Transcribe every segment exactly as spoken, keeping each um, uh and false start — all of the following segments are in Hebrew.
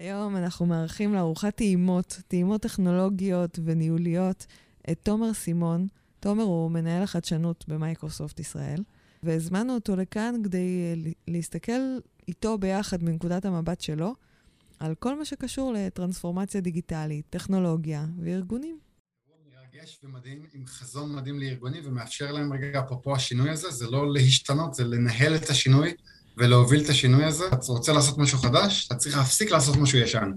היום אנחנו מארחים לארוחת טעימות, טעימות טכנולוגיות וניהוליות, את תומר סימון. תומר הוא מנהל החדשנות במייקרוסופט ישראל, והזמנו אותו לכאן כדי להסתכל איתו ביחד מנקודת המבט שלו, על כל מה שקשור לטרנספורמציה דיגיטלית, טכנולוגיה וארגונים. מרגש ומדהים, עם חזון מדהים לארגונים, ומאפשר להם רגע, אפרופו השינוי הזה, זה לא להשתנות, זה לנהל את השינוי, ולהוביל את השינוי הזה. אתה רוצה לעשות משהו חדש, אתה צריך להפסיק לעשות משהו ישן.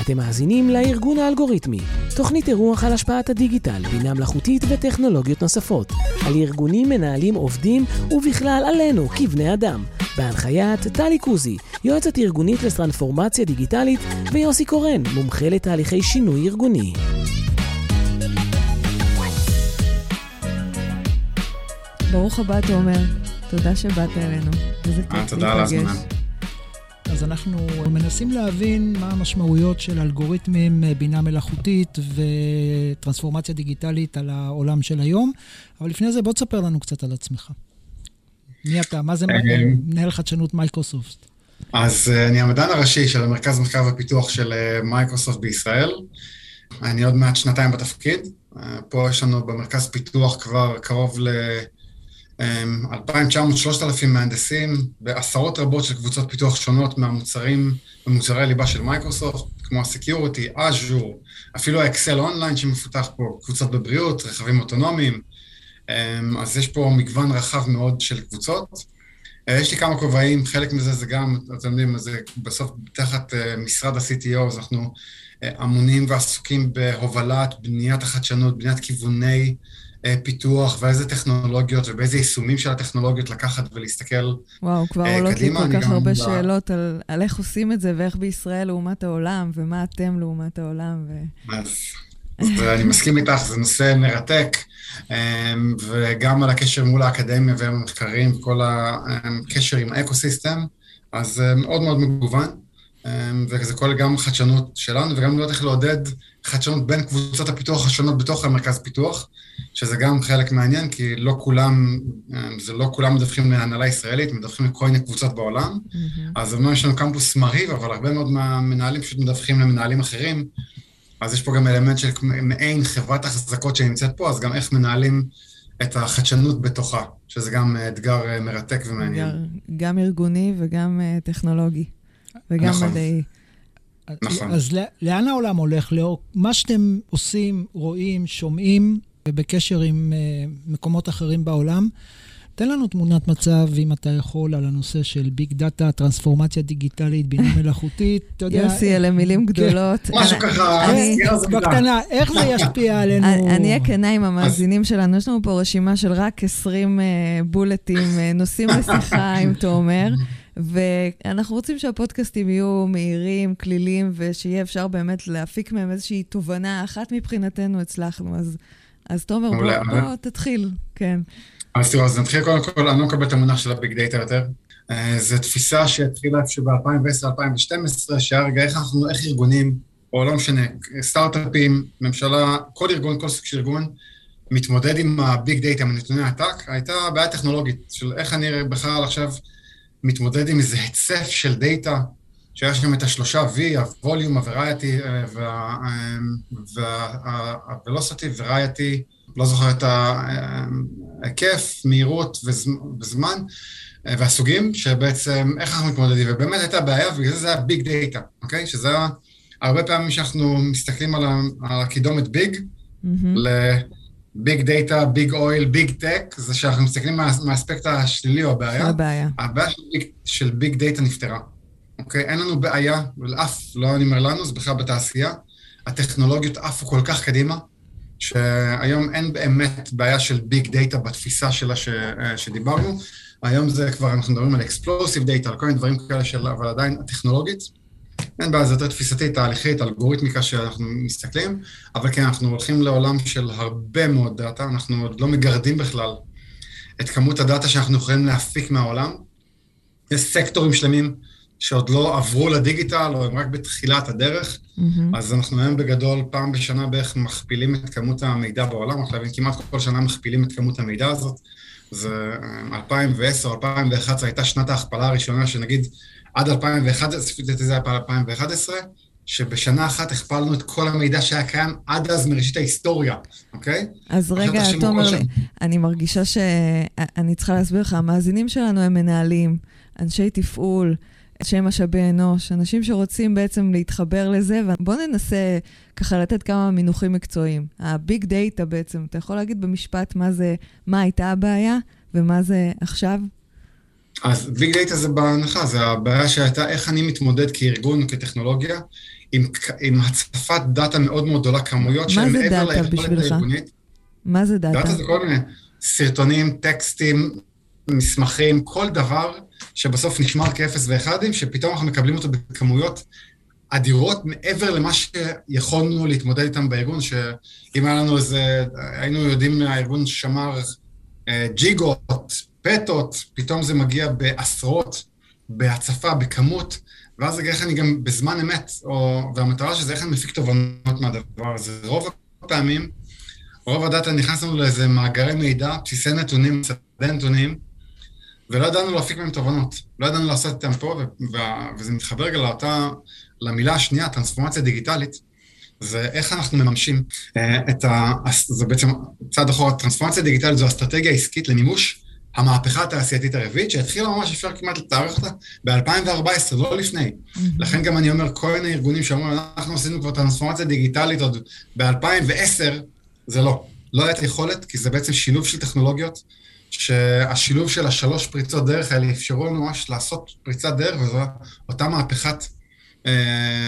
אתם מאזינים לארגון האלגוריתמי, תוכנית אירוח על השפעת הדיגיטל, בינה מלאכותית וטכנולוגיות נוספות, על ארגונים מנהלים עובדים, ובכלל עלינו כבני אדם. בהנחיית טלי קוזי, יועצת ארגונית לטרנספורמציה דיגיטלית, ויוסי קורן, מומחה לתהליכי שינוי ארגוני. ברוך הבא, תומר. תודה שבאת אלינו. איזה כיף. תודה על הזמן. אז אנחנו מנסים להבין מה המשמעויות של אלגוריתמים, בינה מלאכותית וטרנספורמציה דיגיטלית על העולם של היום. אבל לפני זה בוא תספר לנו קצת על עצמך. מי אתה? מה זה מנהל חדשנות מייקרוסופט? אז אני המדען הראשי של מרכז מחקר ופיתוח של מייקרוסופט בישראל. אני עוד מעט שנתיים בתפקיד. פה יש לנו במרכז פיתוח כבר קרוב ל... אלפיים תשע מאות שלושת אלפים מהנדסים, בעשרות רבות של קבוצות פיתוח שונות מהמוצרים, במוצרי הליבה של מייקרוסופט, כמו הסקיוריטי, אז'ור, אפילו האקסל אונליין שמפותח פה, קבוצות בבריאות, רכבים אוטונומיים, אז יש פה מגוון רחב מאוד של קבוצות. יש לי כמה כובעים, חלק מזה זה גם, אתם יודעים, זה בסוף תחת משרד ה-סי טי או, אז אנחנו אמונים ועסוקים בהובלת, בניית החדשנות, בניית כיווני פיתוח ואיזה טכנולוגיות ובאיזה יישומים של הטכנולוגיות לקחת ולהסתכל. וואו, כבר uh, עולות לי כל כך הרבה ב... שאלות על, על איך עושים את זה ואיך בישראל לעומת העולם ומה אתם לעומת העולם. ו... אז, אז אני מסכים איתך, זה נושא מרתק, um, וגם על הקשר מול האקדמיה והמחקרים, כל הקשר עם האקוסיסטם, אז um, מאוד מאוד מגוון, um, וזה כל גם חדשנות שלנו וגם לא איך לעודד חדשנות בין קבוצות הפיתוח השונות בתוך המרכז פיתוח, שזה גם חלק מעניין, כי לא כולם, זה לא כולם מדווחים להנהלה ישראלית, מדווחים לכל מיני קבוצות בעולם, mm-hmm. אז אמנם יש לנו קמפוס מרהיב, אבל הרבה מאוד מהמנהלים פשוט מדווחים למנהלים אחרים, אז יש פה גם אלמנט של מעין חברת החזקות שנמצאת פה, אז גם איך מנהלים את החדשנות בתוכה, שזה גם אתגר מרתק ומעניין. אתגר, גם ארגוני וגם טכנולוגי, וגם נכון. מדעי. נכון. אז לאן העולם הולך? לאור מה שאתם עושים, רואים, שומעים, ובקשר עם uh, מקומות אחרים בעולם. תן לנו תמונת מצב, אם אתה יכול, על הנושא של ביג דאטה, טרנספורמציה דיגיטלית, בינה מלאכותית, אתה יודע... יוסי, אלה מילים גדולות. משהו ככה... בקטנה, איך זה ישפיע עלינו? אני אהיה כנה עם המאזינים שלנו, יש לנו פה רשימה של רק עשרים בולטים, נושאים לשיחה, אם אתה אומר, ואנחנו רוצים שהפודקאסטים יהיו מהירים, כלילים, ושיהיה אפשר באמת להפיק מהם איזושהי תובנה אחת מבחינתנו הצלחנו, אז... אז תומר, בוא תתחיל, כן. אז תראו, אז נתחיל קודם כל, אני לא מקבל את המונח של הביג דאטה יותר. זו תפיסה שהתחילה ב-אלפיים ועשר עד אלפיים ושתים עשרה, שהרגע איך אנחנו, איך ארגונים, או לא משנה, סטארט-אפים, ממשלה, כל ארגון, כל סוג של ארגון, מתמודד עם הביג דאטה, עם נתוני העתק, הייתה בעיה טכנולוגית, של איך אני בכלל עכשיו מתמודד עם איזה היצף של דאטה, שיש שם את השלושה V, הווליום, הוורייטי, והוולוסיטי, וורייטי, לא זוכר את ההיקף, מהירות וזמן, והסוגים, שבעצם איך אנחנו מתמודדים, ובאמת הייתה בעיה, ובגלל זה זה היה ביג דאטה, אוקיי? שזה היה הרבה פעמים שאנחנו מסתכלים על הקידומת ביג, לביג דאטה, ביג אויל, ביג טק, זה שאנחנו מסתכלים מהאספקט השלילי או הבעיה. הבעיה. הבעיה של ביג דאטה נפתרה. אוקיי, אין לנו בעיה, ולאף, לא אני אומר לנו, זה בכלל בתעשייה, הטכנולוגיות עפו כל כך קדימה, שהיום אין באמת בעיה של ביג דאטה בתפיסה שלה ש, שדיברנו, היום זה כבר, אנחנו מדברים על אקספלוסיב דאטה, על כל מיני דברים כאלה של, אבל עדיין הטכנולוגית, אין בעיה, זה יותר תפיסתית, תהליכית, אלגוריתמיקה שאנחנו מסתכלים, אבל כן, אנחנו הולכים לעולם של הרבה מאוד דאטה, אנחנו עוד לא מגרדים בכלל את כמות הדאטה שאנחנו יכולים להפיק מהעולם, יש סקטורים שלמים, שעוד לא עברו לדיגיטל, או הם רק בתחילת הדרך, mm-hmm. אז אנחנו היום בגדול פעם בשנה בערך מכפילים את כמות המידע בעולם, אנחנו להבין כמעט כל שנה מכפילים את כמות המידע הזאת, אז אלפיים ועשר, אלפיים ואחת עשרה הייתה שנת ההכפלה הראשונה, שנגיד עד אלפיים ואחת עשרה, ספציפית זה היה פעם אלפיים ואחת עשרה, שבשנה אחת הכפלנו את כל המידע שהיה קיים עד אז מראשית ההיסטוריה, אוקיי? אז רגע, תומר, ש... אני מרגישה שאני צריכה להסביר לך, המאזינים שלנו הם מנהלים, אנשי תפעול, אנשי משאבי אנוש, אנשים שרוצים בעצם להתחבר לזה, ובואו ננסה ככה לתת כמה מינוחים מקצועיים. הביג דאטה בעצם, אתה יכול להגיד במשפט מה זה, מה הייתה הבעיה ומה זה עכשיו? אז ביג דאטה זה בהנחה, זה הבעיה שהייתה איך אני מתמודד כארגון, כטכנולוגיה, עם, עם הצפת דאטה מאוד מאוד גדולה, כמויות שהם מעבר ליכולת הארגונית. מה זה דאטה? דאטה זה כל מיני סרטונים, טקסטים, מסמכים, כל דבר שבסוף נשמר כאפס ואחדים, שפתאום אנחנו מקבלים אותו בכמויות אדירות מעבר למה שיכולנו להתמודד איתם בארגון, שאם היה לנו איזה, היינו יודעים מהארגון ששמר ג'יגות, פטות, פתאום זה מגיע בעשרות, בהצפה, בכמות, ואז איך אני גם בזמן אמת, או, והמטרה שזה איך אני מפיק תובנות מהדבר הזה. רוב הפעמים, רוב הדאטה נכנסנו לאיזה מאגרי מידע, בסיסי נתונים, שדה נתונים, ולא ידענו להפיק מהם תובנות, לא ידענו לעשות איתם פה, וזה מתחבר גם לאותה, למילה השנייה, טרנספורמציה דיגיטלית, זה איך אנחנו מממשים את ה... זה בעצם צעד אחורה, טרנספורמציה דיגיטלית זו אסטרטגיה עסקית למימוש, המהפכה התעשייתית הרביעית, שהתחילה ממש אפשר כמעט לתארך אותה ב-אלפיים וארבע עשרה, לא לפני. לכן גם אני אומר, כל מיני ארגונים שאומרים, אנחנו עשינו כבר טרנספורמציה דיגיטלית עוד ב-אלפיים ועשר, זה לא. לא הייתה יכולת, כי זה בעצם שילוב של טכנולוגיות, שהשילוב של השלוש פריצות דרך האלה אפשרו לנו ממש לעשות פריצת דרך, וזו אותה מהפכת,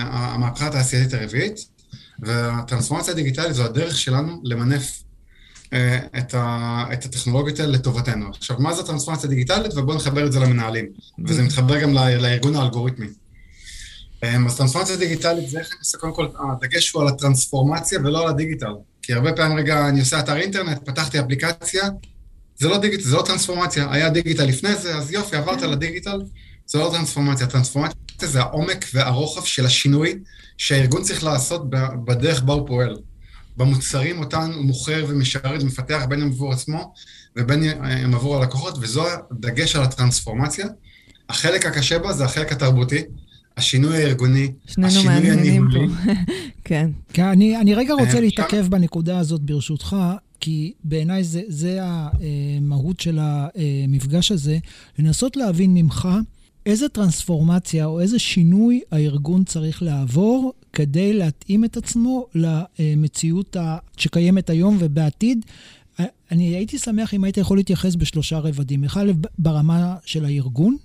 המהפכה התעשייתית הרביעית, והטרנספורמציה הדיגיטלית זו הדרך שלנו למנף את, ה, את הטכנולוגיות האלה לטובתנו. עכשיו, מה זה הטרנספורמציה הדיגיטלית? ובואו נחבר את זה למנהלים. וזה מתחבר גם לא, לארגון האלגוריתמי. אז טרנספורמציה הדיגיטלית זה איך אני עושה, קודם כל, הדגש הוא על הטרנספורמציה ולא על הדיגיטל. כי הרבה פעמים רגע אני עושה אתר אינטרנט, פתחתי אפליקציה, זה לא דיגיטל, זה לא טרנספורמציה, היה דיגיטל לפני זה, אז יופי, עברת לדיגיטל, זה לא טרנספורמציה. הטרנספורמציה זה העומק והרוחב של השינוי שהארגון צריך לעשות בדרך בה הוא פועל. במוצרים אותן הוא מוכר ומשרת ומפתח בין אם עבור עצמו ובין אם עבור הלקוחות, וזו הדגש על הטרנספורמציה. החלק הקשה בה זה החלק התרבותי, השינוי הארגוני, השינוי הניהולי. כן. אני, אני רגע רוצה להתעכב בנקודה הזאת ברשותך, כי בעיניי זה, זה המהות של המפגש הזה, לנסות להבין ממך איזה טרנספורמציה או איזה שינוי הארגון צריך לעבור כדי להתאים את עצמו למציאות שקיימת היום ובעתיד. אני הייתי שמח אם היית יכול להתייחס בשלושה רבדים. אחד, ברמה של הארגון,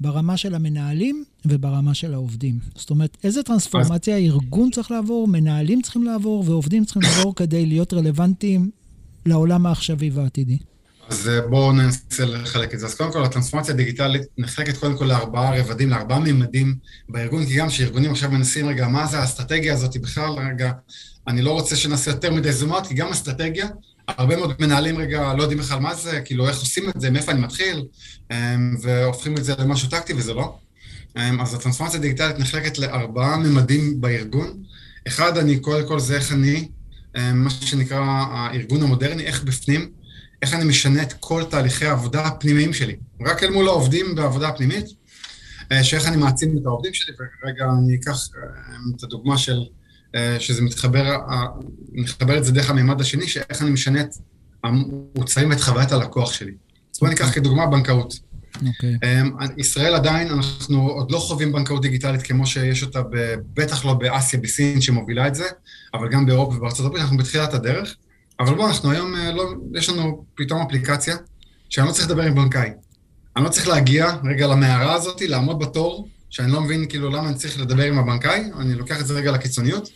ברמה של המנהלים וברמה של העובדים. זאת אומרת, איזה טרנספורמציה הארגון צריך לעבור, מנהלים צריכים לעבור ועובדים צריכים לעבור כדי להיות רלוונטיים לעולם העכשווי והעתידי. אז בואו ננסה לחלק את זה. אז קודם כל, הטרנספורמציה הדיגיטלית נחלקת קודם כל לארבעה רבדים, לארבעה מימדים בארגון, כי גם שארגונים עכשיו מנסים, רגע, מה זה האסטרטגיה הזאת? בכלל, רגע, אני לא רוצה שנעשה יותר מדי זומות, כי גם אסטרטגיה, הרבה מאוד מנהלים, רגע, לא יודעים בכלל מה זה, כאילו, איך עושים את זה, מאיפה אני מתחיל, והופכים את זה למשהו טקטי, וזה לא. אז הטרנספורמציה הדיגיטלית נחלקת לארבעה מימדים בארגון. אחד, אני, כל כל זה, איך אני, מה שנקרא הארגון המודרני, איך בפנים, איך אני משנה את כל תהליכי העבודה הפנימיים שלי, רק אל מול העובדים בעבודה הפנימית, שאיך אני מעצים את העובדים שלי, ורגע אני אקח את הדוגמה של, שזה מתחבר, מתחבר את זה דרך הממד השני, שאיך אני משנה את המוצרים, את חוויית הלקוח שלי. Okay. בוא ניקח כדוגמה בנקאות. Okay. ישראל עדיין, אנחנו עוד לא חווים בנקאות דיגיטלית כמו שיש אותה, בטח לא באסיה, בסין שמובילה את זה, אבל גם באירופה ובארצות הברית, אנחנו בתחילת הדרך, אבל בואו, אנחנו היום, לא, יש לנו פתאום אפליקציה שאני לא צריך לדבר עם בנקאי. אני לא צריך להגיע רגע למערה הזאת, לעמוד בתור, שאני לא מבין כאילו למה אני צריך לדבר עם הבנקאי, אני לוקח את זה רגע לקיצוניות,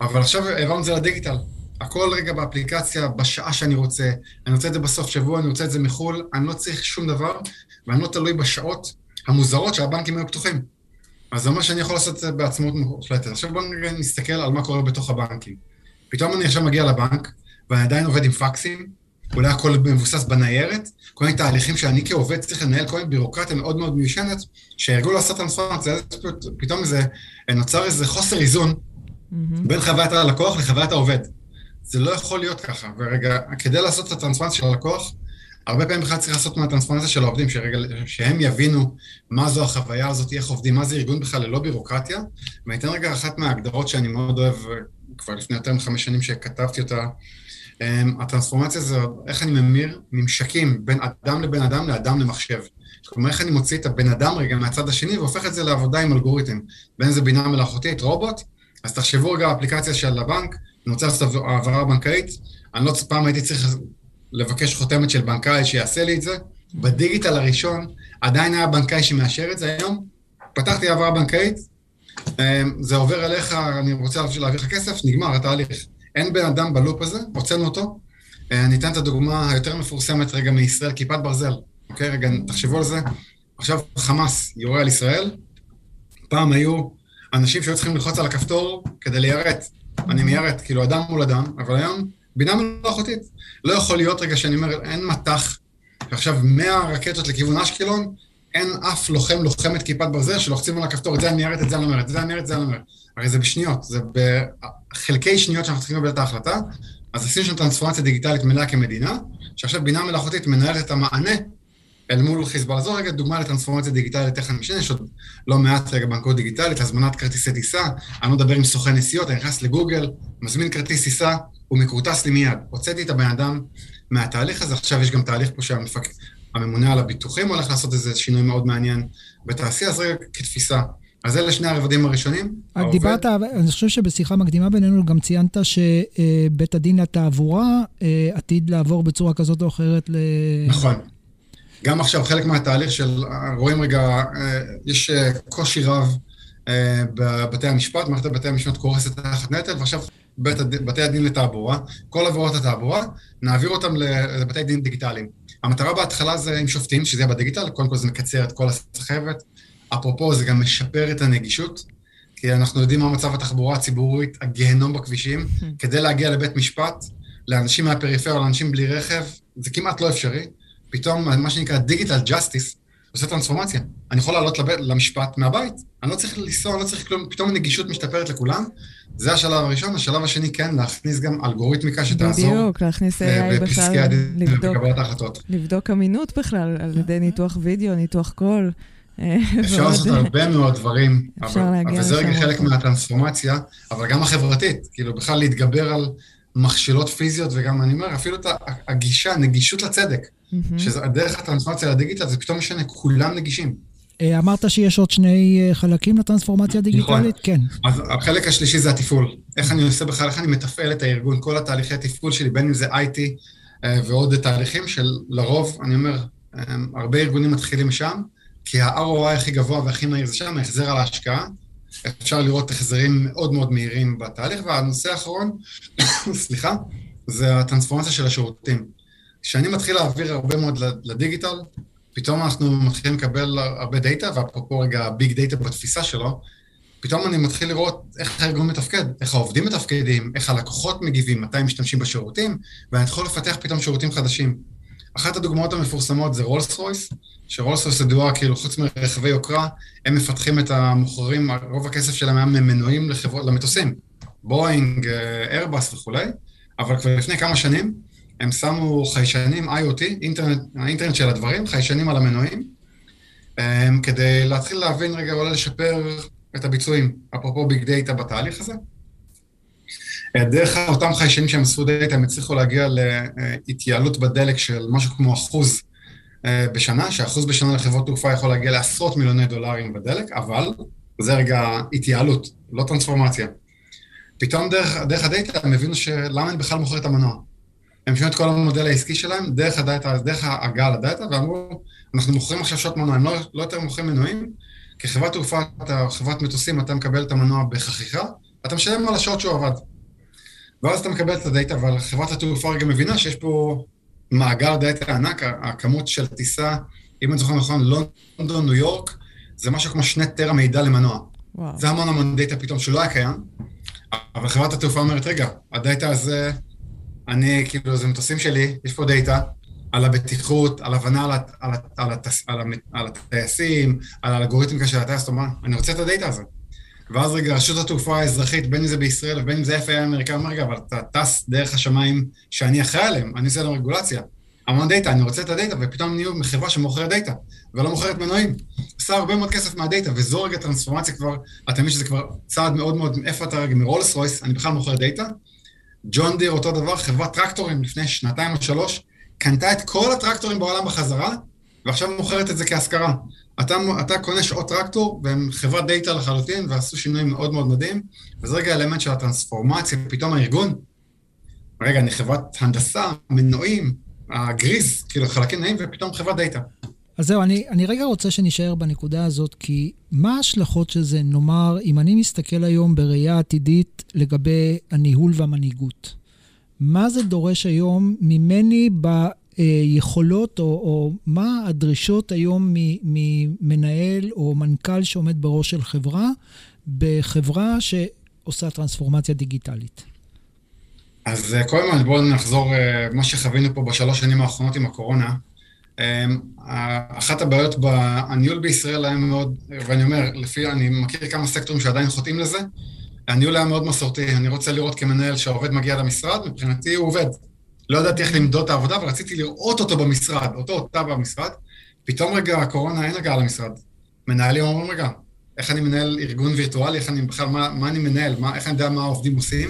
אבל עכשיו העברנו את זה לדיגיטל. הכל רגע באפליקציה, בשעה שאני רוצה, אני רוצה את זה בסוף שבוע, אני רוצה את זה מחול, אני לא צריך שום דבר, ואני לא תלוי בשעות המוזרות שהבנקים היו פתוחים. אז זה מה שאני יכול לעשות את זה בעצמות מוחלטת. עכשיו בואו נסתכל על מה קורה בתוך הבנקים. פתאום אני עכשיו מגיע לבנק, ואני עדיין עובד עם פקסים, אולי הכל מבוסס בניירת, כל מיני תהליכים שאני כעובד צריך לנהל, כל מיני בירוקרטיה מאוד מאוד מיושנת, שהארגון לא עשה את הטרנספורמציה, פתאום זה, נוצר איזה חוסר איזון, בין חוויית הלקוח לחוויית העובד. זה לא יכול להיות ככה, ורגע, כדי לעשות את הטרנספורמציה של הלקוח, הרבה פעמים בכלל צריך לעשות מהטרנספורמציה של העובדים, שהם יבינו מה זו החוויה הזאת, איך עובדים, מה זה ארגון בכלל ללא בירוקרטיה. ואני אתן רגע אחת מההגדרות שאני מאוד אוהב, כבר לפני יותר מחמש שנים שכתבתי אותה, הטרנספורמציה זה איך אני ממיר ממשקים בין אדם לבן אדם לאדם למחשב. כלומר, איך אני מוציא את הבן אדם רגע מהצד השני, והופך את זה לעבודה עם אלגוריתם. בין זה בינה מלאכותית, רובוט, אז תחשבו רגע האפליקציה של הבנק, אני רוצה לעשות העברה בנקאית, אני לא פעם הייתי צריך לבקש חותמת של בנקאי שיעשה לי את זה, בדיגיטל הראשון, עדיין היה בנקאי שמאשר את זה היום, פתחתי העברה בנקאית, זה עובר אליך, אני רוצה להעביר לך כסף, נגמר התהליך. אין בן אדם בלופ הזה, הוצאנו אותו, ניתן את הדוגמה היותר מפורסמת רגע מישראל, כיפת ברזל, אוקיי, רגע, תחשבו על זה, עכשיו חמאס יורה על ישראל, פעם היו אנשים שהיו צריכים ללחוץ על הכפתור כדי ליירט, אני מיירט, כאילו אדם מול אדם, אבל היום בינה מלאכותית, לא יכול להיות רגע שאני אומר, אין מתח, עכשיו מאה רקטות לכיוון אשקלון, אין אף לוחם לוחמת כיפת ברזל שלוחצים על הכפתור, את זה אני מיירט, את זה אני אומרת, את זה אני מיירט, את זה אני אומרת, הרי זה בשניות, זה בחלקי שניות שאנחנו צריכים לקבל את ההחלטה, אז עשינו שם טרנספורמציה דיגיטלית מלאה כמדינה, שעכשיו בינה מלאכותית מנהלת את המענה אל מול חיזבאללה. זו רגע דוגמה לטרנספורמציה דיגיטלית, תכף נשנה, יש עוד לא מעט רגע בנקאות דיגיטלית, הזמנת כרטיסי טיסה, אני מדבר עם סוכן נסיעות, אני נכנס לגוגל, מזמין כרטיס טיסה, הוא מקורטס לי מיד, הוצאתי את הבן אדם מהתהליך הזה, עכשיו יש גם תהליך פה שהממונה על הביטוחים הולך לעשות איזה שינוי מאוד מעניין בתעשייה, אז רגע כתפיסה. אז אלה שני הרבדים הראשונים. דיברת, אני חושב שבשיחה מקדימה בינינו גם ציינת שבית הדין לתעבורה עתיד לעבור בצורה כזאת או אחרת. נכון. גם עכשיו חלק מהתהליך של, רואים רגע, יש קושי רב בבתי המשפט, מערכת בתי המשפט קורסת תחת נטל, ועכשיו בתי הדין לתעבורה, כל עבירות התעבורה, נעביר אותם לבתי דין דיגיטליים. המטרה בהתחלה זה עם שופטים, שזה יהיה בדיגיטל, קודם כל זה מקצר את כל הסחבת, אפרופו, זה גם משפר את הנגישות, כי אנחנו יודעים מה מצב התחבורה הציבורית, הגהנום בכבישים, כדי להגיע לבית משפט, לאנשים מהפריפריה או לאנשים בלי רכב, זה כמעט לא אפשרי. פתאום, מה שנקרא דיגיטל ג'סטיס, עושה טרנספורמציה. אני יכול לעלות למשפט מהבית, אני לא צריך לנסוע, אני לא צריך כלום, פתאום הנגישות משתפרת לכולם. זה השלב הראשון. השלב השני, כן, להכניס גם אלגוריתמיקה שתעזור. בדיוק, להכניס איי איי בכלל, לקבלת ההחלטות. לבדוק אמינות בכלל, על ידי ניתוח וידאו, ניתוח קול. אפשר לעשות הרבה מאוד דברים, אבל זה רגע חלק מהטרנספורמציה, אבל גם החברתית, כאילו בכלל להתגבר על מכשילות פיזיות, וגם אני אומר, אפילו את הגישה, נגישות לצדק, שדרך הטרנספורמציה הדיגיטלית, זה פתאום משנה, כולם נגישים. אמרת שיש עוד שני חלקים לטרנספורמציה הדיגיטלית? כן. אז החלק השלישי זה התפעול. איך אני עושה בכלל, איך אני מתפעל את הארגון, כל התהליכי התפעול שלי, בין אם זה איי טי ועוד תהליכים, שלרוב, אני אומר, הרבה ארגונים מתחילים שם, כי ה-אר או איי הכי גבוה והכי מהיר זה שם, ההחזר על ההשקעה, אפשר לראות החזרים מאוד מאוד מהירים בתהליך, והנושא האחרון, סליחה, זה הטרנספורמציה של השירותים. כשאני מתחיל להעביר הרבה מאוד לדיגיטל, פתאום אנחנו מתחילים לקבל הרבה דאטה, ואפרופו רגע הביג דאטה בתפיסה שלו, פתאום אני מתחיל לראות איך הארגון מתפקד, איך העובדים מתפקדים, איך הלקוחות מגיבים, מתי משתמשים בשירותים, ואני יכול לפתח פתאום שירותים חדשים. אחת הדוגמאות המפורסמות זה רולס רויס, שרולס רויס ידועה, כאילו חוץ מרכבי יוקרה, הם מפתחים את המוכרים, רוב הכסף שלהם היה ממנועים לחברות, למטוסים, בואינג, איירבאס וכולי, אבל כבר לפני כמה שנים, הם שמו חיישנים, איי או טי, אינטרנט, האינטרנט של הדברים, חיישנים על המנועים, כדי להתחיל להבין רגע, אולי לשפר את הביצועים, אפרופו ביג דאטה בתהליך הזה. דרך אותם חיישנים שהם עשו דאטה, הם הצליחו להגיע להתייעלות בדלק של משהו כמו אחוז בשנה, שאחוז בשנה לחברות תעופה יכול להגיע לעשרות מיליוני דולרים בדלק, אבל זה רגע התייעלות, לא טרנספורמציה. פתאום דרך, דרך הדאטה הם הבינו שלמה הם בכלל מוכרים את המנוע. הם שינו את כל המודל העסקי שלהם דרך הדאטה, דרך ההגעה לדאטה, ואמרו, אנחנו מוכרים עכשיו שעות מנוע, הם לא, לא יותר מוכרים מנועים, כי חברת תעופה, חברת מטוסים, אתה מקבל את המנוע בחכירה, אתה משלם על השעות שהוא עבד. ואז אתה מקבל את הדאטה, אבל חברת התעופה רגע מבינה שיש פה מאגר דאטה ענק, הכמות של טיסה, אם אני זוכר נכון, לונדון, ניו יורק, זה משהו כמו שני טרה מידע למנוע. וואו. זה המון המון דאטה פתאום שלא היה קיים, אבל חברת התעופה אומרת, רגע, הדאטה הזה, אני, כאילו, זה מטוסים שלי, יש פה דאטה על הבטיחות, על הבנה, על, על, על, על, על הטייסים, על האלגוריתמיקה של הטייס, זאת אומרת, אני רוצה את הדאטה הזה. ואז רגע, רשות התעופה האזרחית, בין אם זה בישראל ובין אם זה איי פי איי האמריקאי, אמר רגע, אבל אתה טס דרך השמיים שאני אחראי עליהם, אני עושה להם רגולציה. המון דאטה, אני רוצה את הדאטה, ופתאום נהיו חברה שמוכרת דאטה, ולא מוכרת מנועים. עושה הרבה מאוד כסף מהדאטה, וזו רגע טרנספורמציה כבר, אתה מבין שזה כבר צעד מאוד מאוד, איפה אתה רגע, מרולס רויס, אני בכלל מוכר דאטה. ג'ון דיר אותו דבר, חברת טרקטורים לפני שנתיים או שלוש, קנתה את כל הטרקטורים בעולם בחזרה, ועכשיו מוכרת את זה כהשכרה. אתה, אתה קונה שעות טרקטור, והם חברת דאטה לחלוטין, ועשו שינויים מאוד מאוד מדהים, וזה רגע אלמנט של הטרנספורמציה, פתאום הארגון, רגע, אני חברת הנדסה, מנועים, הגריז, כאילו חלקים נעים, ופתאום חברת דאטה. אז זהו, אני, אני רגע רוצה שנשאר בנקודה הזאת, כי מה ההשלכות של זה, נאמר, אם אני מסתכל היום בראייה עתידית לגבי הניהול והמנהיגות, מה זה דורש היום ממני ביכולות, או, או מה הדרישות היום ממנהל או מנכ"ל שעומד בראש של חברה, בחברה שעושה טרנספורמציה דיגיטלית? אז קודם כל, בואו נחזור מה שחווינו פה בשלוש שנים האחרונות עם הקורונה. אחת הבעיות בניהול בישראל היה מאוד, ואני אומר, לפי, אני מכיר כמה סקטורים שעדיין חוטאים לזה, הניהול היה מאוד מסורתי, אני רוצה לראות כמנהל שהעובד מגיע למשרד, מבחינתי הוא עובד. לא ידעתי איך למדוד את העבודה, ורציתי לראות אותו במשרד, אותו אותה במשרד. פתאום רגע, הקורונה אין הגעה למשרד. מנהלים אומרים רגע, איך אני מנהל ארגון וירטואלי, איך אני בכלל, מה, מה אני מנהל, מה, איך אני יודע מה העובדים עושים.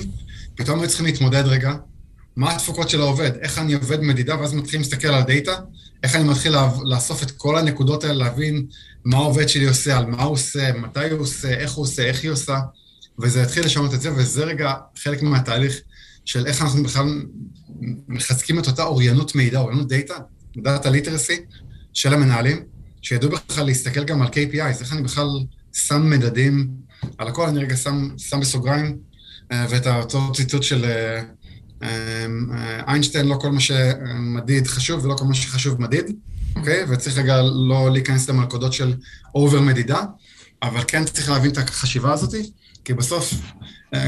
פתאום צריכים להתמודד רגע, מה התפוקות של העובד, איך אני עובד במדידה, ואז מתחילים להסתכל על דאטה, איך אני מתחיל לאסוף את כל הנקודות האלה, להבין מה העובד שלי עושה, על מה הוא עושה, מתי הוא עושה, איך הוא עושה, איך היא עושה, וזה התחיל לשנות את זה, וזה רגע חלק מהתהליך של איך אנחנו בכלל מחזקים את אותה אוריינות מידע, אוריינות דאטה, דאטה ליטרסי של המנהלים, שידעו בכלל להסתכל גם על K P Is, איך אני בכלל שם מדדים, על הכל אני רגע שם, שם בסוגריים, ואת אותו ציטוט של איינשטיין, לא כל מה שמדיד חשוב ולא כל מה שחשוב מדיד, אוקיי? וצריך רגע לא להיכנס למלכודות של אובר מדידה, אבל כן צריך להבין את החשיבה הזאת, כי בסוף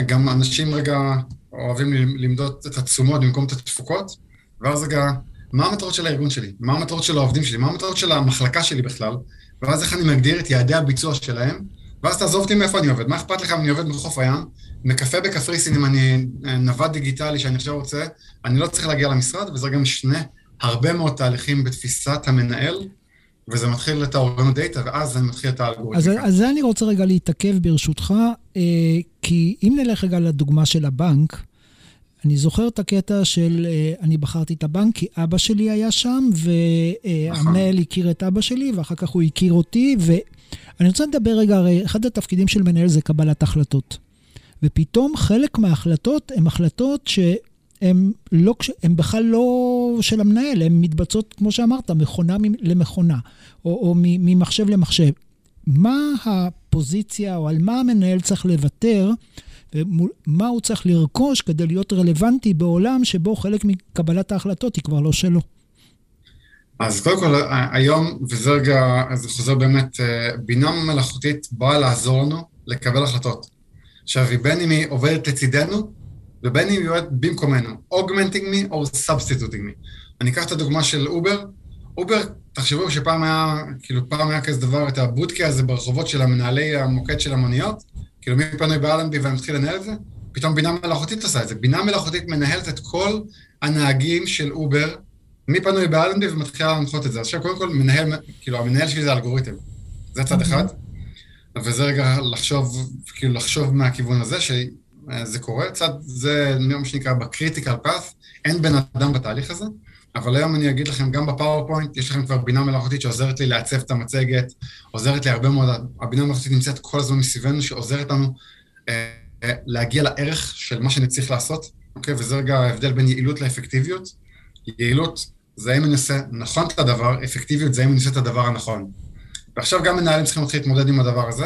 גם אנשים רגע אוהבים למדוד את התשומות במקום את התפוקות, ואז רגע, מה המטרות של הארגון שלי? מה המטרות של העובדים שלי? מה המטרות של המחלקה שלי בכלל? ואז איך אני מגדיר את יעדי הביצוע שלהם, ואז תעזוב אותי מאיפה אני עובד. מה אכפת לך אם אני עובד בחוף הים? מקפה בקפריסין, אם אני נווד דיגיטלי שאני עכשיו רוצה, אני לא צריך להגיע למשרד, וזה גם שני הרבה מאוד תהליכים בתפיסת המנהל, וזה מתחיל את האוריינות דאטה, ואז זה מתחיל את האלגוריתמיקה. אז זה אני רוצה רגע להתעכב ברשותך, כי אם נלך רגע לדוגמה של הבנק, אני זוכר את הקטע של אני בחרתי את הבנק, כי אבא שלי היה שם, והמנהל הכיר את אבא שלי, ואחר כך הוא הכיר אותי, ואני רוצה לדבר רגע, הרי אחד התפקידים של מנהל זה קבלת החלטות. ופתאום חלק מההחלטות הן החלטות שהן לא, בכלל לא של המנהל, הן מתבצעות, כמו שאמרת, מכונה למכונה, או, או ממחשב למחשב. מה הפוזיציה, או על מה המנהל צריך לוותר, ומה הוא צריך לרכוש כדי להיות רלוונטי בעולם שבו חלק מקבלת ההחלטות היא כבר לא שלו? אז קודם כל, היום, וזה רגע, זה חוזר באמת, בינה מלאכותית באה לעזור לנו לקבל החלטות. עכשיו, בין אם היא עובדת לצידנו, ובין אם היא עובדת במקומנו, augmenting me or substituting me. אני אקח את הדוגמה של אובר. אובר, תחשבו שפעם היה, כאילו פעם היה כזה דבר, את הבודקה הזה ברחובות של המנהלי המוקד של המוניות, כאילו מי פנוי באלנבי ואני מתחיל לנהל את זה, פתאום בינה מלאכותית עושה את זה. בינה מלאכותית מנהלת את כל הנהגים של אובר, מי פנוי באלנבי ומתחילה להנחות את זה. עכשיו, קודם כל, מנהל, כאילו, המנהל שלי זה אלגוריתם. זה צד אחד. וזה רגע לחשוב, כאילו לחשוב מהכיוון הזה, שזה קורה, צד, זה מה שנקרא בקריטיקל פאס, אין בן אדם בתהליך הזה, אבל היום אני אגיד לכם, גם בפאורפוינט, יש לכם כבר בינה מלאכותית שעוזרת לי לעצב את המצגת, עוזרת לי הרבה מאוד, הבינה מלאכותית נמצאת כל הזמן מסביבנו, שעוזרת לנו אה, להגיע לערך של מה שאני צריך לעשות, אוקיי? וזה רגע ההבדל בין יעילות לאפקטיביות. יעילות זה אם אני עושה נכון את הדבר, אפקטיביות זה אם אני עושה את הדבר הנכון. ועכשיו גם מנהלים צריכים להתחיל להתמודד עם הדבר הזה,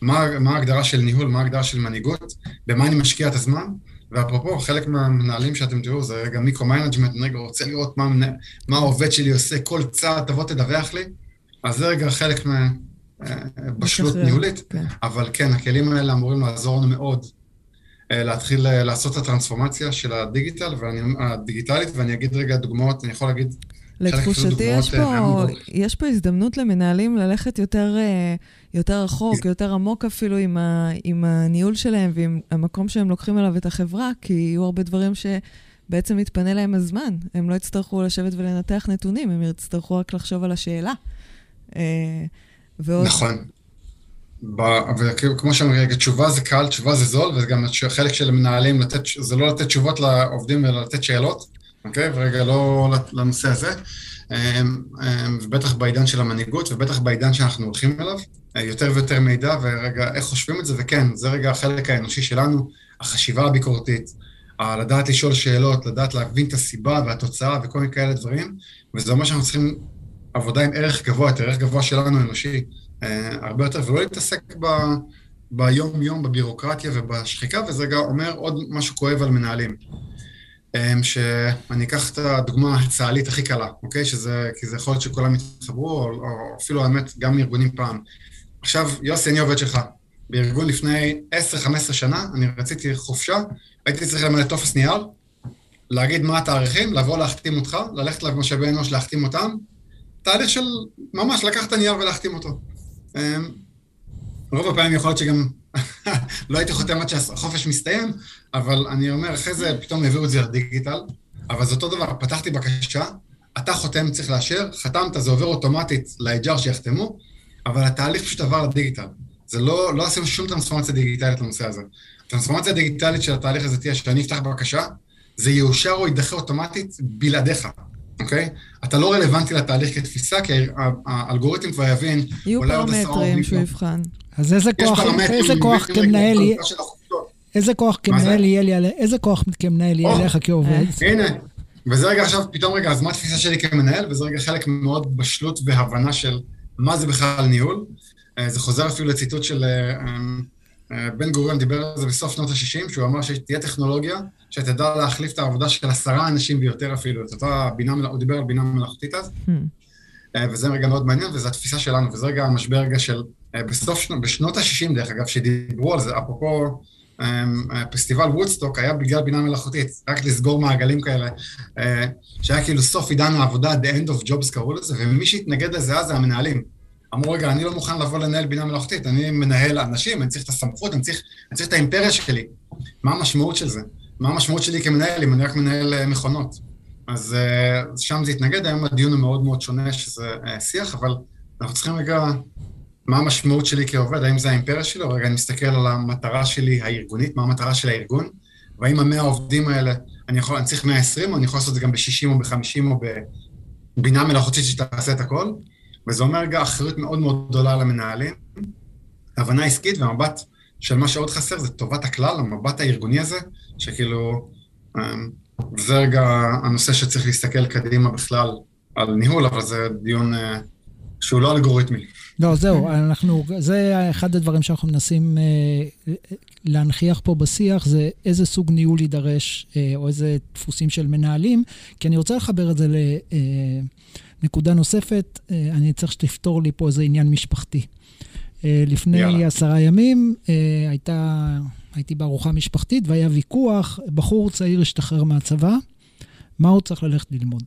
מה, מה ההגדרה של ניהול, מה ההגדרה של מנהיגות, במה אני משקיע את הזמן, ואפרופו, חלק מהמנהלים שאתם תראו, זה רגע מיקרו-מיינג'מנט, רגע רוצה לראות מה, מה העובד שלי עושה, כל צעד, תבוא תדווח לי, אז זה רגע חלק מבשלות ניהולית, כן. אבל כן, הכלים האלה אמורים לעזור לנו מאוד, להתחיל לעשות את הטרנספורמציה של הדיגיטל, ואני, הדיגיטלית, ואני אגיד רגע דוגמאות, אני יכול להגיד, לתחושתי יש פה, יש פה הזדמנות למנהלים ללכת יותר, יותר רחוק, יותר עמוק אפילו עם ה, עם הניהול שלהם ועם המקום שהם לוקחים עליו את החברה, כי יהיו הרבה דברים ש... בעצם יתפנה להם הזמן. הם לא יצטרכו לשבת ולנתח נתונים, הם יצטרכו רק לחשוב על השאלה. נכון. אבל כמו שאמרתי, תשובה זה קל, תשובה זה זול, וזה גם חלק של מנהלים, זה לא לתת תשובות לעובדים, אלא לתת שאלות, אוקיי? ורגע, לא לנושא הזה. ובטח בעידן של המנהיגות, ובטח בעידן שאנחנו הולכים אליו, יותר ויותר מידע, ורגע, איך חושבים את זה? וכן, זה רגע החלק האנושי שלנו, החשיבה הביקורתית, לדעת לשאול שאלות, לדעת להבין את הסיבה והתוצאה וכל מיני כאלה דברים, וזה אומר שאנחנו צריכים עבודה עם ערך גבוה, את הערך גבוה שלנו אנושי, הרבה יותר, ולא להתעסק ב, ביום-יום, בבירוקרטיה ובשחיקה, וזה גם אומר עוד משהו כואב על מנהלים. שאני אקח את הדוגמה הצהלית הכי קלה, אוקיי? שזה, כי זה יכול להיות שכולם יתחברו, או, או אפילו האמת גם ארגונים פעם. עכשיו, יוסי, אני עובד שלך. בארגון לפני עשר חמש עשרה שנה, אני רציתי חופשה, הייתי צריך למלא טופס נייר, להגיד מה התאריכים, לבוא להחתים אותך, ללכת למשאבי אנוש להחתים אותם, תהליך של ממש לקחת נייר ולהחתים אותו. רוב הפעמים יכול להיות שגם לא הייתי חותם עד שהחופש מסתיים, אבל אני אומר, אחרי זה פתאום הביאו את זה לדיגיטל, אבל זה אותו דבר, פתחתי בקשה, אתה חותם, צריך לאשר, חתמת, זה עובר אוטומטית ל-אייץ' אר שיחתמו, אבל התהליך פשוט עבר לדיגיטל. זה לא, לא עשינו שום טרנספורמציה דיגיטלית לנושא הזה. הטרנספורמציה הדיגיטלית של התהליך הזה תהיה שאני אפתח בקשה, זה יאושר או יידחה אוטומטית בלעדיך, אוקיי? אתה לא רלוונטי לתהליך כתפיסה, כי האלגוריתם כבר יבין, יהיו פרמטרים שהוא יבחן. אז איזה כוח, איזה כוח כמנהל, איזה כוח כמנהל יהיה לי, איזה כוח כמנהל יהיה לך כעובד? הנה, וזה רגע עכשיו, פתאום רגע, אז מה התפיסה שלי כמנהל? וזה רגע חלק מאוד בשלות והבנה של מה זה בכלל ניהול. זה חוזר אפילו לציטוט של בן גוריון, דיבר על זה בסוף שנות ה-שישים, שהוא אמר שתהיה טכנולוגיה, שתדע להחליף את העבודה של עשרה אנשים ויותר אפילו, את אותה בינה, הוא דיבר על בינה מלאכותית אז, וזה רגע מאוד מעניין, וזו התפיסה שלנו, וזה רגע המשבר רגע של, בסוף, בשנות ה-שישים דרך אגב, שדיברו על זה, אפרופו פסטיבל וודסטוק, היה בגלל בינה מלאכותית, רק לסגור מעגלים כאלה, שהיה כאילו סוף עידן העבודה, the end of jobs קראו לזה, ומי שהתנגד לזה אז זה המנהלים. אמרו, רגע, אני לא מוכן לבוא לנהל בינה מלאכותית, אני מנהל אנשים, אני צריך את הסמכות, אני צריך, אני צריך את האימפריה שלי. מה המשמעות של זה? מה המשמעות שלי כמנהל, אם אני רק מנהל מכונות? אז שם זה התנגד, היום הדיון הוא מאוד מאוד שונה, שזה שיח, אבל אנחנו צריכים רגע, מה המשמעות שלי כעובד, האם זה האימפריה שלי, או רגע, אני מסתכל על המטרה שלי הארגונית, מה המטרה של הארגון, והאם המאה העובדים האלה, אני יכול, אני צריך מאה ועשרים, או אני יכול לעשות את זה גם ב-שישים או ב-חמישים, או בבינה מלאכותית שתעשה את הכל. וזה אומר רגע אחריות מאוד מאוד גדולה על המנהלים, הבנה עסקית והמבט של מה שעוד חסר, זה טובת הכלל, המבט הארגוני הזה, שכאילו, זה רגע הנושא שצריך להסתכל קדימה בכלל על ניהול, אבל זה דיון שהוא לא אלגוריתמי. לא, זהו, אנחנו, זה אחד הדברים שאנחנו מנסים להנחיח פה בשיח, זה איזה סוג ניהול יידרש, או איזה דפוסים של מנהלים, כי אני רוצה לחבר את זה ל... נקודה נוספת, אני צריך שתפתור לי פה איזה עניין משפחתי. לפני עשרה ימים, הייתה, הייתי בארוחה משפחתית, והיה ויכוח, בחור צעיר השתחרר מהצבא, מה הוא צריך ללכת ללמוד?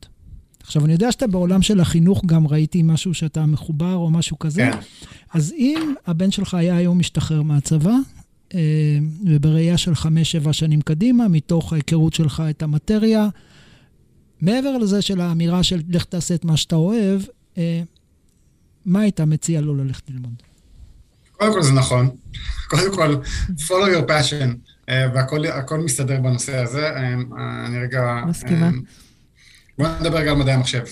עכשיו, אני יודע שאתה בעולם של החינוך גם ראיתי משהו שאתה מחובר או משהו כזה, אז אם הבן שלך היה היום משתחרר מהצבא, ובראייה של חמש, שבע שנים קדימה, מתוך ההיכרות שלך את המטריה, מעבר לזה של האמירה של לך תעשה את מה שאתה אוהב, מה הייתה מציעה לו ללכת ללמוד? קודם כל זה נכון. קודם כל, follow your passion, והכל מסתדר בנושא הזה. אני רגע... מסכימה. בואו נדבר רגע על מדעי המחשב.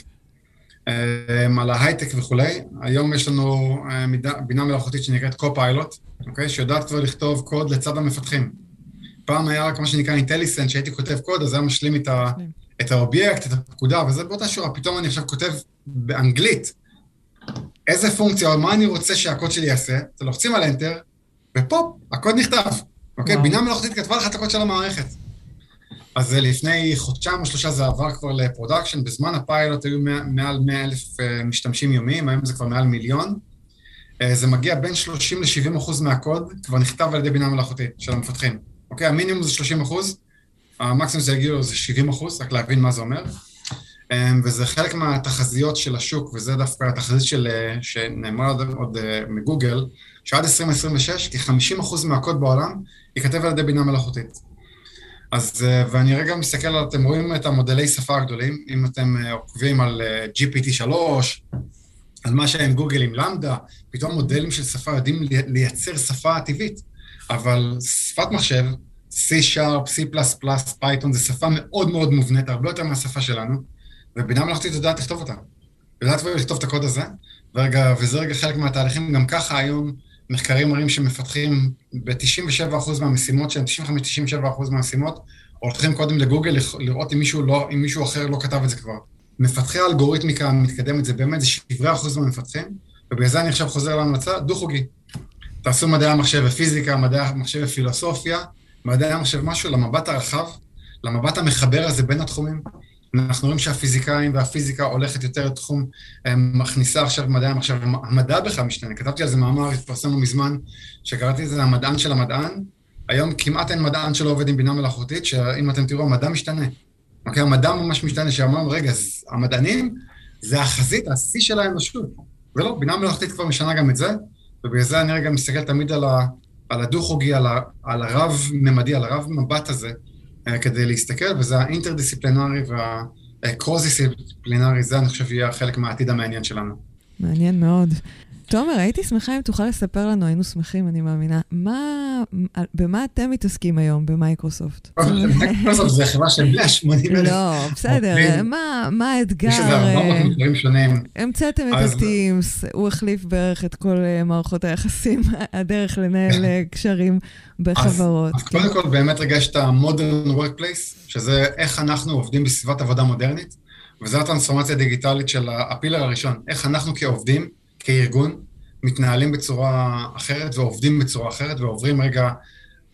על ההייטק וכולי. היום יש לנו בינה מלאכותית שנקראת קו-פיילוט, שיודעת כבר לכתוב קוד לצד המפתחים. פעם היה רק מה שנקרא אינטליסנט, שהייתי כותב קוד, אז היה משלים את ה... את האובייקט, את הפקודה, וזה באותה שורה, פתאום אני עכשיו כותב באנגלית, איזה פונקציה, או מה אני רוצה שהקוד שלי יעשה, אתה לוחצים על אנטר, ופופ, הקוד נכתב, אוקיי? בינה מלאכותית כתבה לך את הקוד של המערכת. אז לפני חודשיים או שלושה זה עבר כבר לפרודקשן, בזמן הפיילוט היו מעל מאה אלף משתמשים יומיים, היום זה כבר מעל מיליון, זה מגיע בין שלושים ל-שבעים אחוז מהקוד, כבר נכתב על ידי בינה מלאכותית של המפתחים, אוקיי? המינימום זה שלושים אחוז, המקסימום זה יגיעו זה שבעים אחוז, רק להבין מה זה אומר, וזה חלק מהתחזיות של השוק, וזה דווקא התחזית של, שנאמרה עוד מגוגל, שעד עשרים עשרים ושש, כי חמישים אחוז מהקוד בעולם, ייכתב על ידי בינה מלאכותית. אז, ואני רגע מסתכל, אתם רואים את המודלי שפה הגדולים, אם אתם עוקבים על ג'י פי טי שלוש, על מה שהם גוגל עם למדה, פתאום מודלים של שפה יודעים לייצר שפה טבעית, אבל שפת מחשב, C-Sharp, C++, Python, זו שפה מאוד מאוד מובנית, הרבה יותר מהשפה שלנו, ובינה מלאכותית יודעת לכתוב אותה. יודעת לכתוב את הקוד הזה, ורגע, וזה רגע חלק מהתהליכים, גם ככה היום מחקרים מראים שמפתחים ב-תשעים ושבע אחוז מהמשימות, שהם תשעים וחמש עד תשעים ושבע אחוז מהמשימות, הולכים קודם לגוגל לראות אם מישהו, לא, אם מישהו אחר לא כתב את זה כבר. מפתחי האלגוריתמיקה המתקדמת, זה באמת, זה שברי אחוז מהמפתחים, ובגלל זה אני עכשיו חוזר להמלצה, דו-חוגי. תעשו מדעי המחשב ופיזיקה, מדעי המחשב ופילוסופיה, מדעי המחשב משהו למבט הרחב, למבט המחבר הזה בין התחומים. אנחנו רואים שהפיזיקאים והפיזיקה הולכת יותר לתחום, מכניסה עכשיו מדעי המחשב, המדע בכלל משתנה. כתבתי על זה מאמר, התפרסם לא מזמן, שקראתי את זה, המדען של המדען. היום כמעט אין מדען שלא עובד עם בינה מלאכותית, שאם אתם תראו, המדע משתנה. אוקיי, המדע ממש משתנה, שאמרנו, רגע, המדענים זה החזית, השיא של האנושות. ולא, בינה מלאכותית כבר משנה גם את זה, ובגלל זה אני רגע מסתכל תמיד על, ה, על הדו-חוגי, על, ה, על הרב-ממדי, על הרב-מבט הזה, כדי להסתכל, וזה האינטרדיסציפלינרי והקרוז-דיסציפלינרי, זה אני חושב יהיה חלק מהעתיד המעניין שלנו. מעניין מאוד. תומר, הייתי שמחה אם תוכל לספר לנו, היינו שמחים, אני מאמינה, במה אתם מתעסקים היום במייקרוסופט? מייקרוסופט זה חברה של מאה שמונים אלף. לא, בסדר, מה האתגר? יש איזה ארבע מאות דברים שונים. המצאתם את הטימס, הוא החליף בערך את כל מערכות היחסים, הדרך לנהל קשרים בחברות. אז קודם כל, באמת רגע יש את ה-Modern Workplace, שזה איך אנחנו עובדים בסביבת עבודה מודרנית, וזו הטרנספורמציה הדיגיטלית של הפילר הראשון, איך אנחנו כעובדים, כארגון, מתנהלים בצורה אחרת ועובדים בצורה אחרת, ועוברים רגע,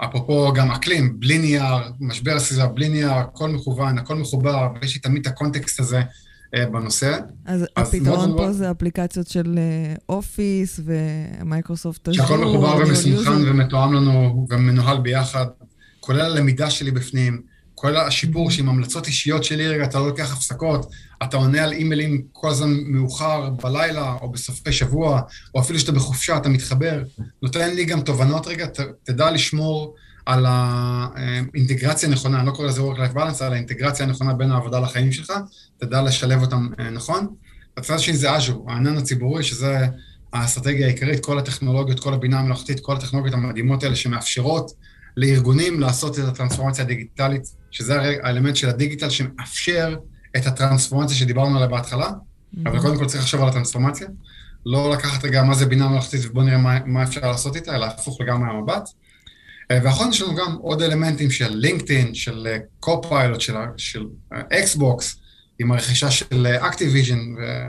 אפרופו גם אקלים, בלי נייר, משבר הסביבה, בלי נייר, הכל מכוון, הכל מחובר, ויש לי תמיד את הקונטקסט הזה אה, בנושא. אז, אז הפתרון פה זה אפליקציות של אופיס ומייקרוסופט. שהכל מחובר ומסונכרן ומתואם לנו ומנוהל ביחד, כולל הלמידה שלי בפנים, כולל השיפור שעם המלצות אישיות שלי, רגע, אתה לא לוקח הפסקות, אתה עונה על אימיילים כל הזמן מאוחר בלילה, או בסופי שבוע, או אפילו שאתה בחופשה, אתה מתחבר. נותן לי גם תובנות רגע, ת, תדע לשמור על האינטגרציה הנכונה, אני לא קורא לזה work-life balance, על האינטגרציה הנכונה בין העבודה לחיים שלך, תדע לשלב אותם נכון. הצד השני זה Azure, הענן הציבורי, שזה האסטרטגיה העיקרית, כל הטכנולוגיות, כל הבינה המלאכותית, כל הטכנולוגיות המדהימות האלה שמאפשרות לארגונים לעשות את הטרנספורמציה הדיגיטלית, שזה האלמנט של הדיגיטל שמאפשר את הטרנספורמציה שדיברנו עליה בהתחלה, mm-hmm. אבל קודם כל צריך לחשוב על הטרנספורמציה, לא לקחת רגע מה זה בינה מלאכותית ובוא נראה מה, מה אפשר לעשות איתה, אלא הפוך לגמרי מהמבט. ואחרון יש לנו גם עוד אלמנטים של לינקדאין, של קופיילוט, של, של אקסבוקס, עם הרכישה של אקטיביז'ן, ו...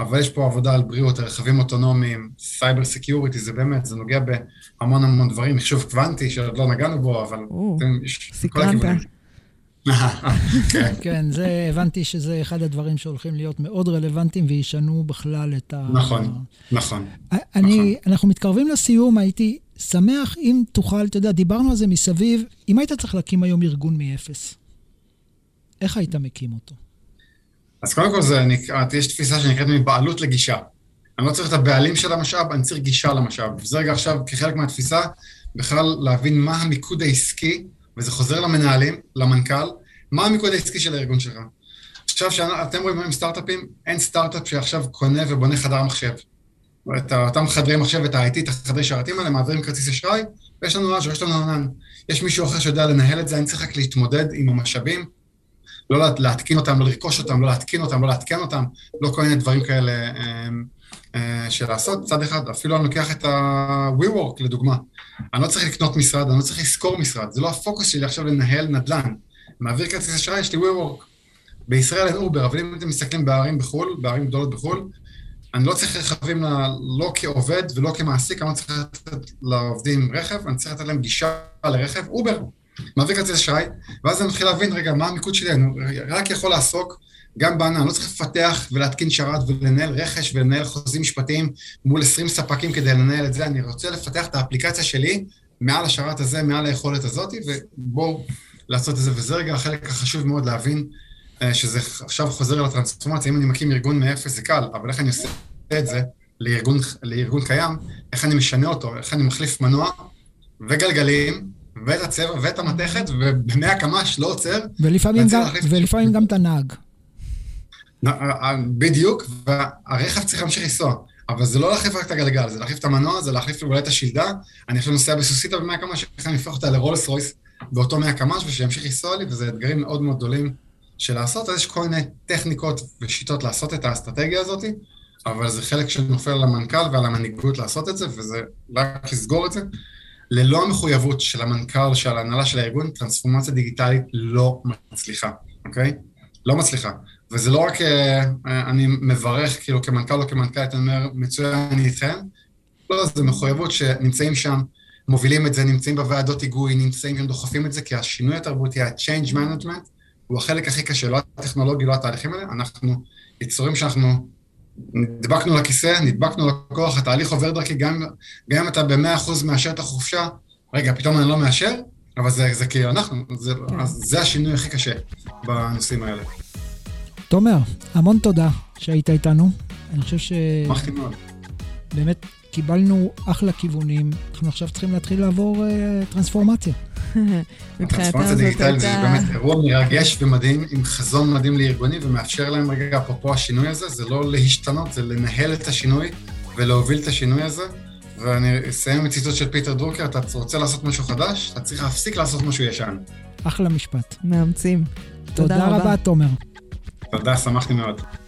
אבל יש פה עבודה על בריאות, רכבים אוטונומיים, סייבר סקיוריטי, זה באמת, זה נוגע בהמון המון דברים, מחשוב קוונטי שעוד לא נגענו בו, אבל יש כל הכיוונים. כן, זה, הבנתי שזה אחד הדברים שהולכים להיות מאוד רלוונטיים, וישנו בכלל את ה... נכון, נכון. אנחנו מתקרבים לסיום, הייתי שמח אם תוכל, אתה יודע, דיברנו על זה מסביב, אם היית צריך להקים היום ארגון מאפס, איך היית מקים אותו? אז קודם כל, זה, יש תפיסה שנקראת מבעלות לגישה. אני לא צריך את הבעלים של המשאב, אני צריך גישה למשאב. וזה רגע עכשיו, כחלק מהתפיסה, בכלל להבין מה המיקוד העסקי, וזה חוזר למנהלים, למנכ"ל, מה המיקוד העסקי של הארגון שלך. עכשיו, שאתם רואים עם סטארט-אפים, אין סטארט-אפ שעכשיו קונה ובונה חדר מחשב. את אותם חדרי מחשב, את ה-איי טי, את החדרי שרתים האלה, מעבירים כרטיס אשראי, ויש לנו אג'ו, יש לנו ענן. יש מישהו אחר שיודע לנהל את זה, אני צריך רק להתמודד עם המשאבים, לא להתקין אותם, לא לרכוש אותם, לא להתקין אותם, לא להתקן אותם, לא כל מיני דברים כאלה של לעשות. צד אחד, אפילו אני לוקח את ה-WeWork, לדוגמה. אני לא צריך לקנות משרד, אני לא צריך לזכור משרד. זה לא הפוקוס שלי עכשיו לנהל נדל"ן. מעביר כרטיס אשראי, יש לי WeWork. בישראל אין אובר, אבל אם אתם מסתכלים בערים בחו"ל, בערים גדולות בחו"ל, אני לא צריך רכבים לא כעובד ולא כמעסיק, אני לא צריך לתת לעובדים רכב, אני צריך לתת להם גישה לרכב, אובר. מעביר כרטיס אשראי, ואז אני מתחיל להבין, רגע, מה המיקוד שלי? אני רק יכול לעסוק גם בענן, אני לא צריך לפתח ולהתקין שרת ולנהל רכש ולנהל חוזים משפטיים מול עשרים ספקים כדי לנהל את זה, אני רוצה לפתח את האפליקציה שלי מעל השרת הזה, מעל היכולת הזאת, ובואו לעשות את זה, וזה רגע החלק החשוב מאוד להבין שזה עכשיו חוזר לטרנספורמציה, אם אני מקים ארגון מאפס זה קל, אבל איך אני עושה את זה לארגון, לארגון קיים, איך אני משנה אותו, איך אני מחליף מנוע וגלגלים, ואת הצבע ואת המתכת, ובמאה הקמ"ש לא עוצר. ולפעמים גם, ולפעמים גם את הנהג. בדיוק, והרכב צריך להמשיך לנסוע. אבל זה לא להחליף רק את הגלגל, זה להחליף את המנוע, זה להחליף אולי את השלדה. אני עכשיו נוסע בסוסיתא במאה הקמ"ש, איך אני הופך אותה לרולס רויס באותו מאה הקמ"ש, ושימשיך לנסוע לי, וזה אתגרים מאוד מאוד גדולים של לעשות. אז יש כל מיני טכניקות ושיטות לעשות את האסטרטגיה הזאת, אבל זה חלק שנופל על המנכ"ל ועל המנהיגות לעשות את זה, וזה רק לסגור את זה. ללא המחויבות של המנכ"ל, של ההנהלה של הארגון, טרנספורמציה דיגיטלית לא מצליחה, אוקיי? לא מצליחה. וזה לא רק אני מברך, כאילו, כמנכ"ל או כמנכ"ל, אתה אומר, מצוין, אני איתכם. לא, זה מחויבות שנמצאים שם, מובילים את זה, נמצאים בוועדות היגוי, נמצאים שם, דוחפים את זה, כי השינוי התרבותי, ה-change management, הוא החלק הכי קשה, לא הטכנולוגי, לא התהליכים האלה. אנחנו יצורים שאנחנו נדבקנו לכיסא, נדבקנו לכוח, התהליך עובר דרכי, גם אם אתה ב-מאה אחוז מאשר את החופשה, רגע, פתאום אני לא מאשר, אבל זה, זה כאילו אנחנו, זה, אז זה השינוי הכי קשה בנושאים האלה. תומר, המון תודה שהיית איתנו. אני חושב ש... שמחתי מאוד. באמת, קיבלנו אחלה כיוונים. אנחנו עכשיו צריכים להתחיל לעבור uh, טרנספורמציה. הטרנספורמציה דיגיטלית זה באמת אירוע מרגש ומדהים, עם חזון מדהים לארגונים, ומאפשר להם רגע, אפרופו השינוי הזה, זה לא להשתנות, זה לנהל את השינוי ולהוביל את השינוי הזה. ואני אסיים מציטוט של פיטר דרוקר, אתה רוצה לעשות משהו חדש, אתה צריך להפסיק לעשות משהו ישן. אחלה משפט. מאמצים. תודה רבה, תומר. תודה, שמחתי מאוד.